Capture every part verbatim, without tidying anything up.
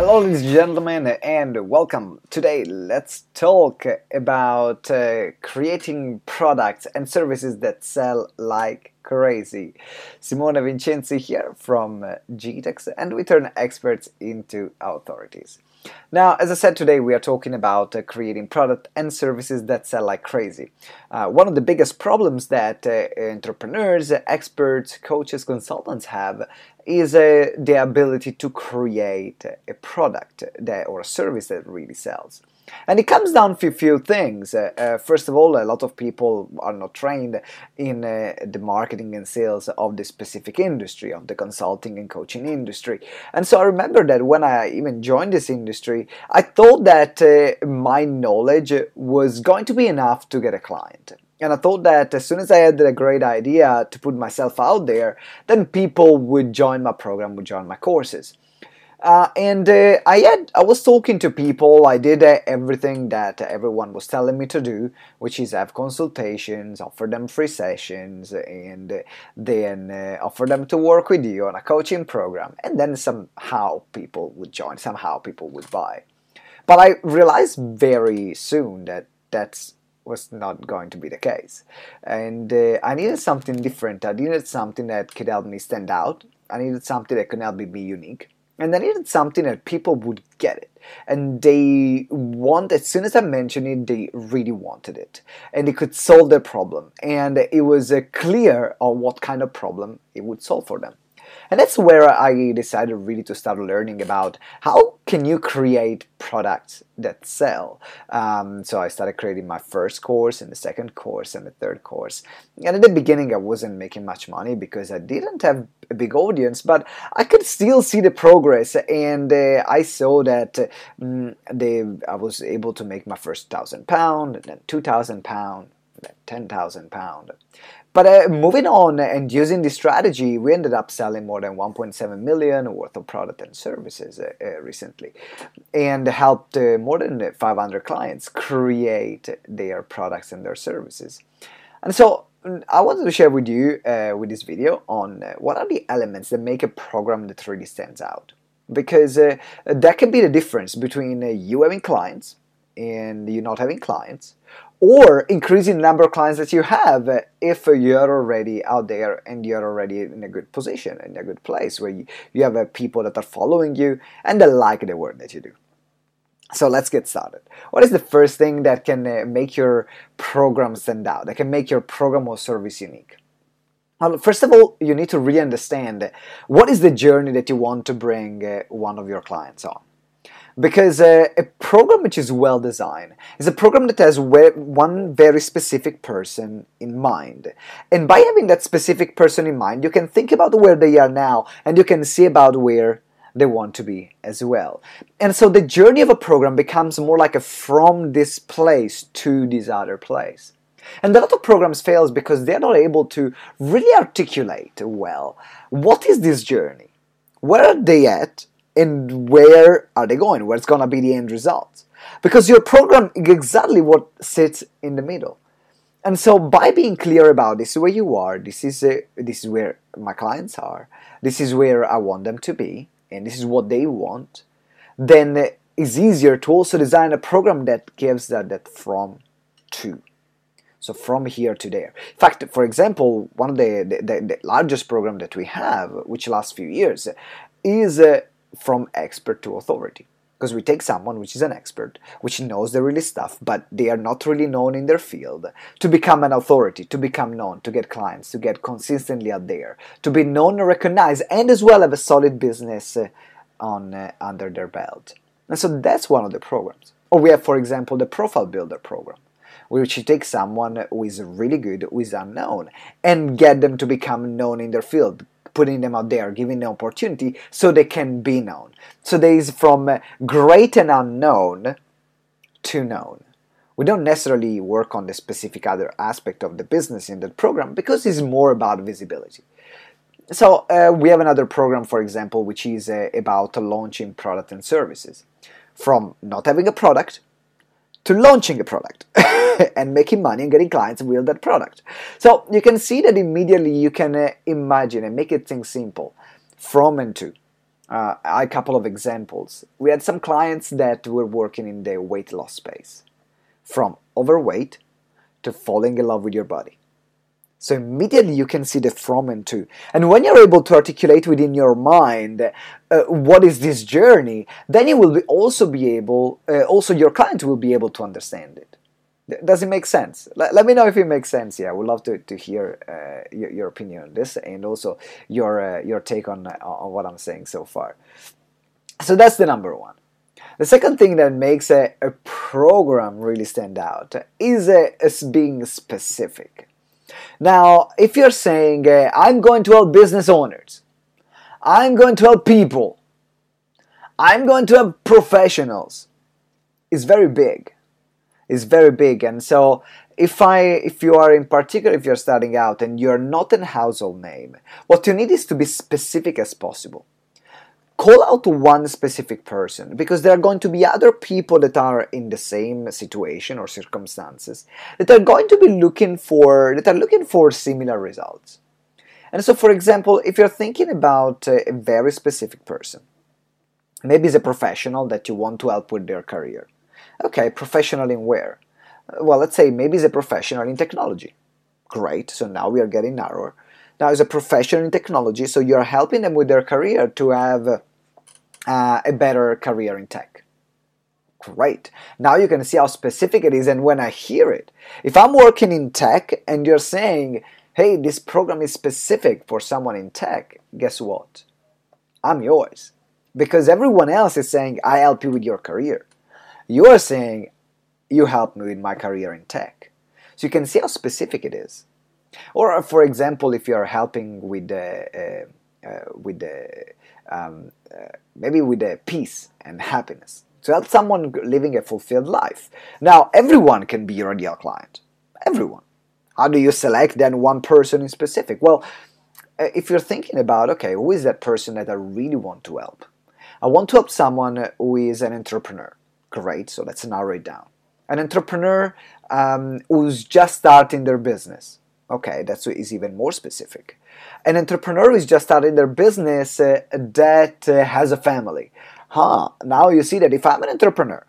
Hello ladies and gentlemen, and welcome. Today let's talk about uh, creating products and services that sell like crazy. Simone Vincenzi here from uh, G T E X, and we turn experts into authorities. Now, as I said, today we are talking about uh, creating product and services that sell like crazy. Uh, one of the biggest problems that uh, entrepreneurs, experts, coaches, consultants have is uh, the ability to create a product that, or a service that really sells. And it comes down to a few things. Uh, uh, first of all, a lot of people are not trained in uh, the marketing and sales of the specific industry, of the consulting and coaching industry. And so I remember that when I even joined this industry, I thought that uh, my knowledge was going to be enough to get a client. And I thought that as soon as I had a great idea to put myself out there, then people would join my program, would join my courses. Uh, and uh, I had, I was talking to people, I did uh, everything that everyone was telling me to do, which is have consultations, offer them free sessions, and uh, then uh, offer them to work with you on a coaching program. And then somehow people would join, somehow people would buy. But I realized very soon that that's was not going to be the case. And uh, I needed something different. I needed something that could help me stand out. I needed something that could help me be unique. And I needed something that people would get it. And they want, as soon as I mentioned it, they really wanted it. And it could solve their problem. And it was uh, clear on what kind of problem it would solve for them. And that's where I decided really to start learning about how can you create products that sell. Um, so I started creating my first course and the second course and the third course. And at the beginning I wasn't making much money because I didn't have a big audience, but I could still see the progress, and uh, I saw that uh, they, I was able to make my first thousand pound, and then two thousand pound, then ten thousand pound. But uh, moving on and using this strategy, we ended up selling more than one point seven million worth of product and services uh, uh, recently, and helped uh, more than five hundred clients create their products and their services. And so I wanted to share with you uh, with this video on uh, what are the elements that make a program that really stands out, because uh, that can be the difference between uh, you having clients and you not having clients, or increasing the number of clients that you have if you're already out there and you're already in a good position, in a good place where you, you have uh, people that are following you and they like the work that you do. So let's get started. What is the first thing that can uh, make your program stand out, that can make your program or service unique? Well, first of all, you need to really understand what is the journey that you want to bring uh, one of your clients on. Because uh, a program which is well designed is a program that has one very specific person in mind. And by having that specific person in mind, you can think about where they are now, and you can see about where they want to be as well. And so the journey of a program becomes more like a from this place to this other place. And a lot of programs fail because they're not able to really articulate well what is this journey, where are they at, and where are they going? Where's going to be the end result? Because your program is exactly what sits in the middle. And so by being clear about this is where you are, this is, uh, this is where my clients are, this is where I want them to be, and this is what they want, then uh, it's easier to also design a program that gives that, that from to. So from here to there. In fact, for example, one of the, the, the, the largest program that we have, which lasts few years, is uh, from expert to authority, because we take someone which is an expert, which knows the really stuff, but they are not really known in their field, to become an authority, to become known, to get clients, to get consistently out there, to be known and recognized, and as well have a solid business uh, on uh, under their belt. And so that's one of the programs. Or we have, for example, the profile builder program, which you take someone who is really good, who is unknown, and get them to become known in their field, putting them out there, giving them opportunity so they can be known. So there is from great and unknown to known. We don't necessarily work on the specific other aspect of the business in that program because it's more about visibility. So uh, we have another program, for example, which is uh, about launching product and services. From not having a product to launching a product and making money and getting clients with that product. So you can see that immediately you can uh, imagine and make it things simple. From and to. uh, a couple of examples. We had some clients that were working in the weight loss space, from overweight to falling in love with your body. So immediately you can see the from and to. And when you're able to articulate within your mind uh, what is this journey, then you will be also be able, uh, also your client will be able to understand it. Does it make sense? Let, let me know if it makes sense. Yeah, I would love to, to hear uh, your, your opinion on this, and also your uh, your take on, on what I'm saying so far. So that's the number one. The second thing that makes a, a program really stand out is uh, as being specific. Now, if you're saying, uh, I'm going to help business owners, I'm going to help people, I'm going to help professionals, it's very big. Is very big. And so if I if you are in particular if you're starting out and you're not a household name, what you need is to be specific as possible. Call out one specific person, because there are going to be other people that are in the same situation or circumstances that are going to be looking for that are looking for similar results. And so, for example, if you're thinking about a very specific person, maybe it's a professional that you want to help with their career. Okay, professional in where? Well, let's say maybe he's a professional in technology. Great, so now we are getting narrower. Now he's a professional in technology, so you're helping them with their career to have uh, a better career in tech. Great. Now you can see how specific it is, and when I hear it. If I'm working in tech and you're saying, hey, this program is specific for someone in tech, guess what? I'm yours. Because everyone else is saying, I help you with your career. You are saying, you helped me with my career in tech. So you can see how specific it is. Or, for example, if you are helping with, uh, uh, with the, um, uh, maybe with the peace and happiness. So help someone living a fulfilled life. Now, everyone can be your ideal client. Everyone. How do you select then one person in specific? Well, if you're thinking about, okay, who is that person that I really want to help? I want to help someone who is an entrepreneur. Great, so let's narrow it down. An entrepreneur um, who's just starting their business. Okay, that is even more specific. An entrepreneur who's just starting their business uh, that uh, has a family. Huh, now you see that if I'm an entrepreneur,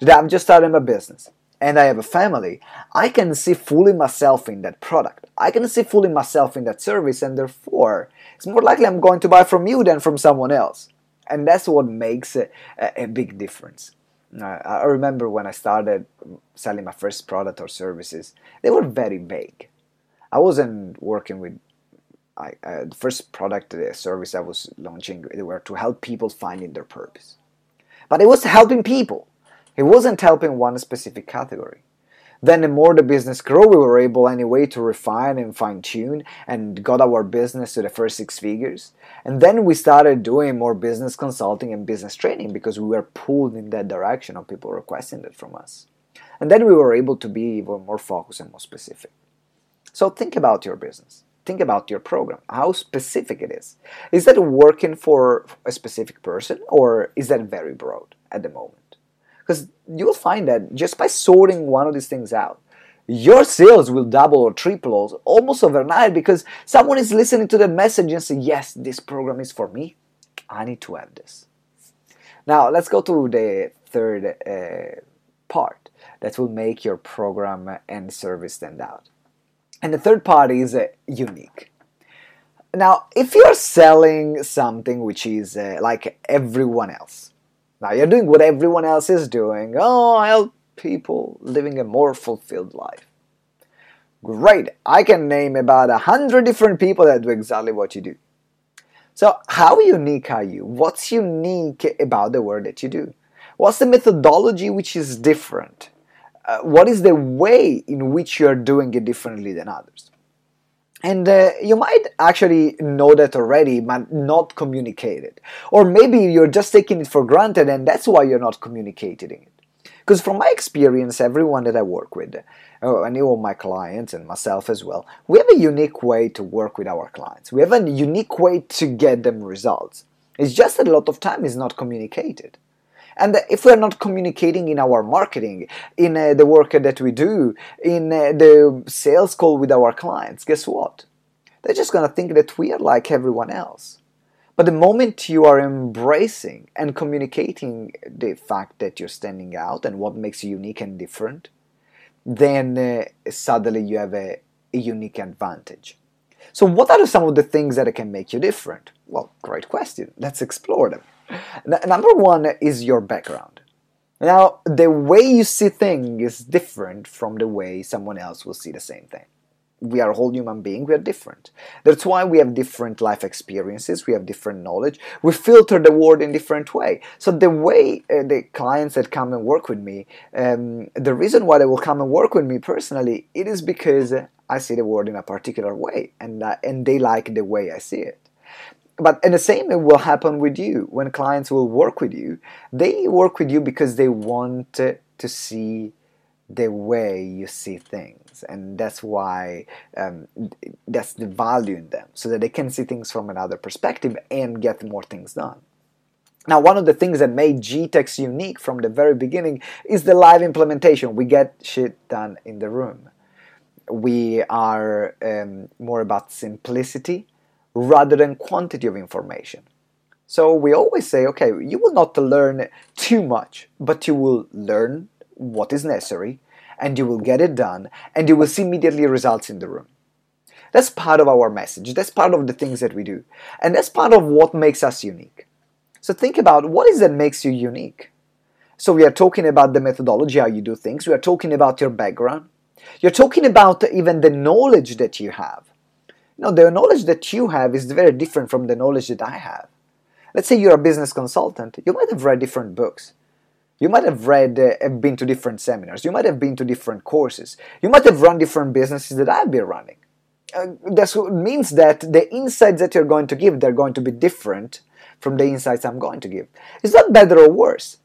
that I'm just starting my business, and I have a family, I can see fully myself in that product. I can see fully myself in that service, and therefore, it's more likely I'm going to buy from you than from someone else. And that's what makes a, a big difference. I remember when I started selling my first product or services, they were very vague. I wasn't working with, I, uh, the first product or service I was launching, they were to help people finding their purpose. But it was helping people. It wasn't helping one specific category. Then the more the business grew, we were able anyway to refine and fine-tune and got our business to the first six figures. And then we started doing more business consulting and business training, because we were pulled in that direction of people requesting it from us. And then we were able to be even more focused and more specific. So think about your business. Think about your program, how specific it is. Is that working for a specific person, or is that very broad at the moment? Because you'll find that just by sorting one of these things out, your sales will double or triple almost overnight, because someone is listening to the message and saying, yes, this program is for me. I need to have this. Now, let's go to the third uh, part that will make your program and service stand out. And the third part is uh, unique. Now, if you're selling something which is uh, like everyone else, now you're doing what everyone else is doing. Oh, I help people living a more fulfilled life. Great. I can name about a hundred different people that do exactly what you do. So how unique are you? What's unique about the work that you do? What's the methodology which is different? Uh, what is the way in which you're doing it differently than others? And uh, you might actually know that already, but not communicate it. Or maybe you're just taking it for granted, and that's why you're not communicating it. Because from my experience, everyone that I work with, uh, and all my clients and myself as well, we have a unique way to work with our clients. We have a unique way to get them results. It's just that a lot of time is not communicated. And if we're not communicating in our marketing, in uh, the work that we do, in uh, the sales call with our clients, guess what? They're just going to think that we are like everyone else. But the moment you are embracing and communicating the fact that you're standing out and what makes you unique and different, then uh, suddenly you have a, a unique advantage. So what are some of the things that can make you different? Well, great question. Let's explore them. N- number one is your background. Now, the way you see things is different from the way someone else will see the same thing. We are all human beings, we are different. That's why we have different life experiences, we have different knowledge, we filter the world in different way. So the way uh, the clients that come and work with me, um, the reason why they will come and work with me personally, it is because I see the world in a particular way and, uh, and they like the way I see it. But and the same will happen with you. When clients will work with you, they work with you because they want to see the way you see things, and that's why um, that's the value in them, so that they can see things from another perspective and get more things done. Now, one of the things that made G TEX unique from the very beginning is the live implementation. We get shit done in the room. We are um, more about simplicity rather than quantity of information. So we always say, okay, you will not learn too much, but you will learn what is necessary, and you will get it done, and you will see immediately results in the room. That's part of our message, that's part of the things that we do, and that's part of what makes us unique. So think about what is that makes you unique. So we are talking about the methodology, how you do things, we are talking about your background, you're talking about even the knowledge that you have. Now, the knowledge that you have is very different from the knowledge that I have. Let's say you're a business consultant, you might have read different books. You might have read, uh, have been to different seminars. You might have been to different courses. You might have run different businesses that I've been running. Uh, that's what means that the insights that you're going to give, they're going to be different from the insights I'm going to give. It's not better or worse.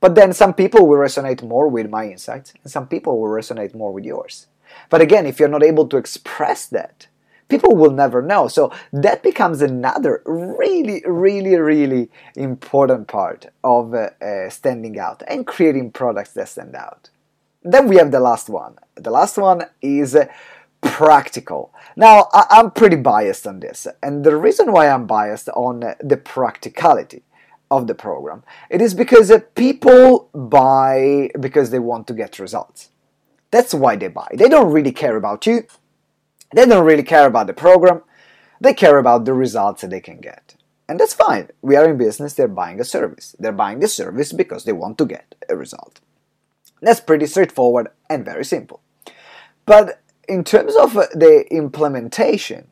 But then some people will resonate more with my insights, and some people will resonate more with yours. But again, if you're not able to express that, people will never know. So that becomes another really, really, really important part of uh, uh, standing out and creating products that stand out. Then we have the last one. The last one is uh, practical. Now, I- I'm pretty biased on this. And the reason why I'm biased on uh, the practicality of the program, it is because uh, people buy because they want to get results. That's why they buy. They don't really care about you. They don't really care about the program, they care about the results that they can get. And that's fine, we are in business, they're buying a service. They're buying the service because they want to get a result. That's pretty straightforward and very simple. But in terms of the implementation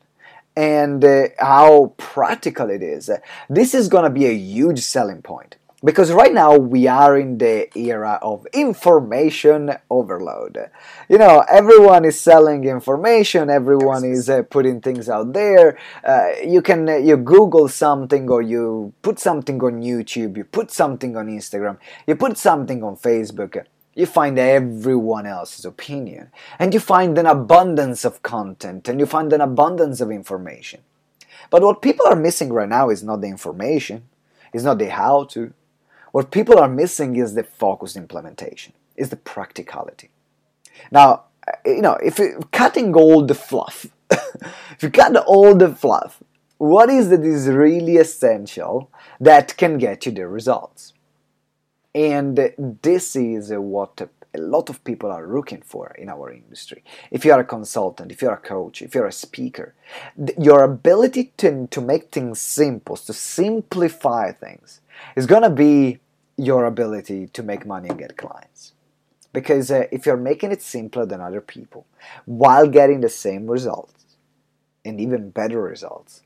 and uh, how practical it is, this is going to be a huge selling point. Because right now we are in the era of information overload. You know, everyone is selling information, everyone is uh, putting things out there. Uh, you can, uh, you Google something, or you put something on YouTube, you put something on Instagram, you put something on Facebook. You find everyone else's opinion. And you find an abundance of content, and you find an abundance of information. But what people are missing right now is not the information, it's not the how-to. What people are missing is the focused implementation, is the practicality. Now, you know, if you're cutting all the fluff, if you cut all the fluff, what is that is really essential that can get you the results? And this is what a lot of people are looking for in our industry. If you are a consultant, if you're a coach, if you're a speaker, your ability to, to make things simple, to simplify things, is going to be your ability to make money and get clients. Because uh, if you're making it simpler than other people, while getting the same results, and even better results,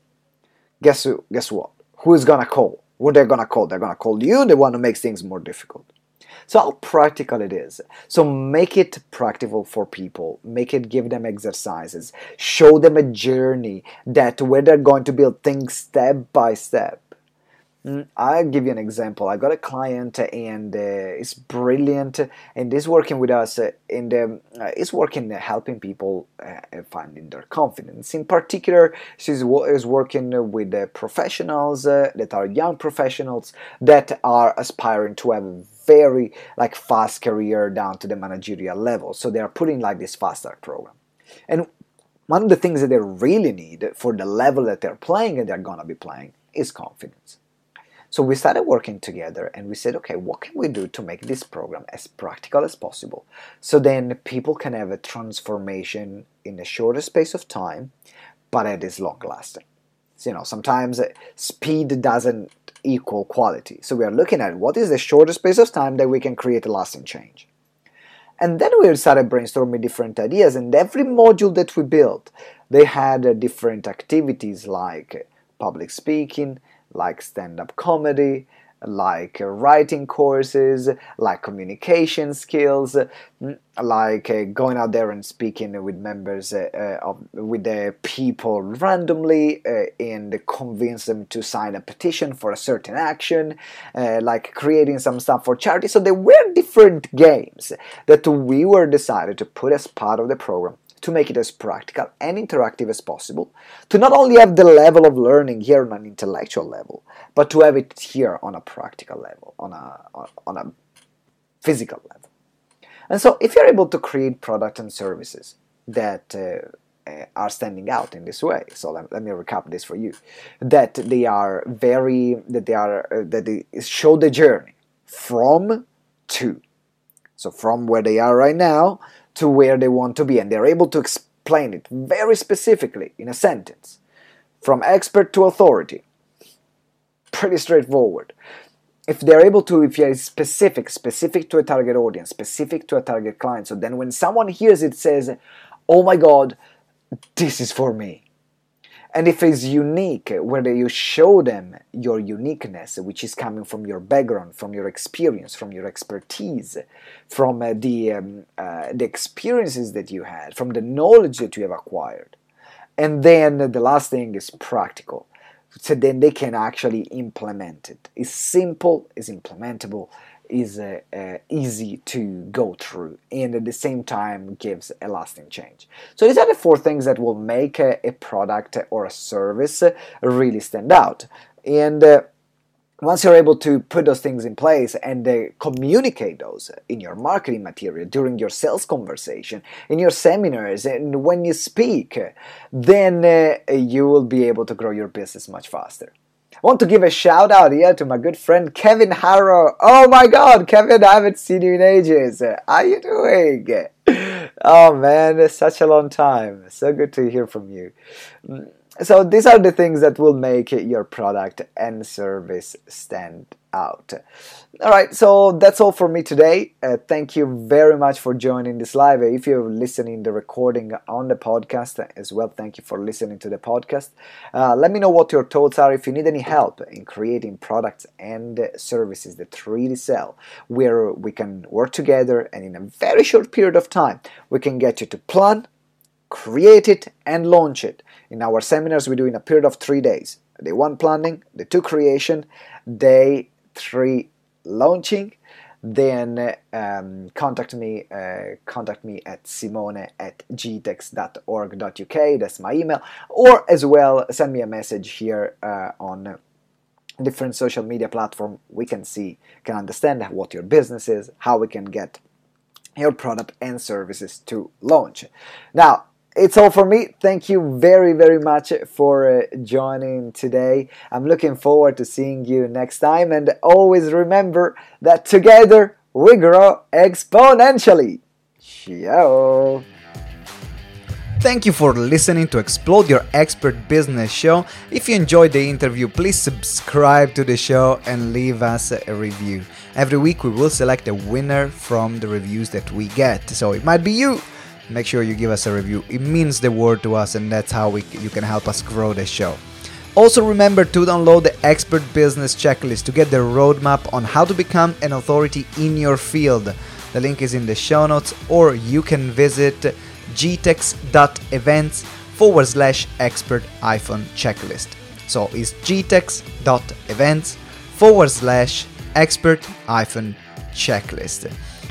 guess who, guess what? Who is going to call? What they're going to call? They're going to call you, the one who makes things more difficult. So how practical it is. So make it practical for people. Make it, give them exercises. Show them a journey that where they're going to build things step by step. I'll give you an example. I got a client and uh, it's brilliant, and he's working with us uh, and um, uh, he's working uh, helping people uh, finding their confidence. In particular, she's is working with uh, professionals uh, that are young professionals that are aspiring to have a very like fast career down to the managerial level. So they are putting like this fast start program. And one of the things that they really need for the level that they're playing and they're gonna be playing is confidence. So we started working together and we said, okay, what can we do to make this program as practical as possible so then people can have a transformation in a shorter space of time, but it is long lasting. So, you know, sometimes speed doesn't equal quality. So we are looking at what is the shortest space of time that we can create a lasting change. And then we started brainstorming different ideas, and every module that we built, they had different activities like public speaking, like stand-up comedy, like writing courses, like communication skills, like going out there and speaking with members uh, of, with the people randomly uh, and convince them to sign a petition for a certain action, uh, like creating some stuff for charity. So there were different games that we were decided to put as part of the program, to make it as practical and interactive as possible, to not only have the level of learning here on an intellectual level, but to have it here on a practical level, on a, on a physical level. And so if you're able to create products and services that uh, are standing out in this way, so let, let me recap this for you, that they are very, that they are, uh, that they show the journey from to, so from where they are right now, to where they want to be, and they're able to explain it very specifically in a sentence, from expert to authority, pretty straightforward. If they're able to, if you're specific, specific to a target audience, specific to a target client, so then when someone hears it, says, oh my God, this is for me. And if it's unique, whether you show them your uniqueness, which is coming from your background, from your experience, from your expertise, from uh, the, um, uh, the experiences that you had, from the knowledge that you have acquired. And then the last thing is practical. So then they can actually implement it. It's simple, it's implementable, is uh, uh, easy to go through, and at the same time gives a lasting change. So these are the four things that will make a, a product or a service really stand out. And uh, once you're able to put those things in place and uh, communicate those in your marketing material, during your sales conversation, in your seminars, and when you speak, then uh, you will be able to grow your business much faster. I want to give a shout out here to my good friend Kevin Harrow. Oh my God, Kevin, I haven't seen you in ages. How are you doing? Oh man, it's such a long time. So good to hear from you. So these are the things that will make your product and service stand out. All right, so that's all for me today. Uh, thank you very much for joining this live. If you're listening to the recording on the podcast as well, thank you for listening to the podcast. Uh, let me know what your thoughts are. If you need any help in creating products and services that really sell, where we can work together and in a very short period of time, we can get you to plan, create it, and launch it. In our seminars, we do in a period of three days. Day one planning, day two creation, day three launching. Then um, contact me uh, contact me at simone at g tex dot org dot u k. That's my email. Or as well, send me a message here uh, on different social media platform. We can see, can understand what your business is, how we can get your product and services to launch. Now, it's all for me. Thank you very, very much for uh, joining today. I'm looking forward to seeing you next time. And always remember that together we grow exponentially. Ciao. Thank you for listening to Explode Your Expert Business Show. If you enjoyed the interview, please subscribe to the show and leave us a review. Every week we will select a winner from the reviews that we get. So it might be you. Make sure you give us a review. It means the world to us, and that's how we, you can help us grow the show. Also remember to download the Expert Business Checklist to get the roadmap on how to become an authority in your field. The link is in the show notes, or you can visit gtex.events forward slash expert iPhone checklist. So it's gtex.events forward slash expert iPhone checklist.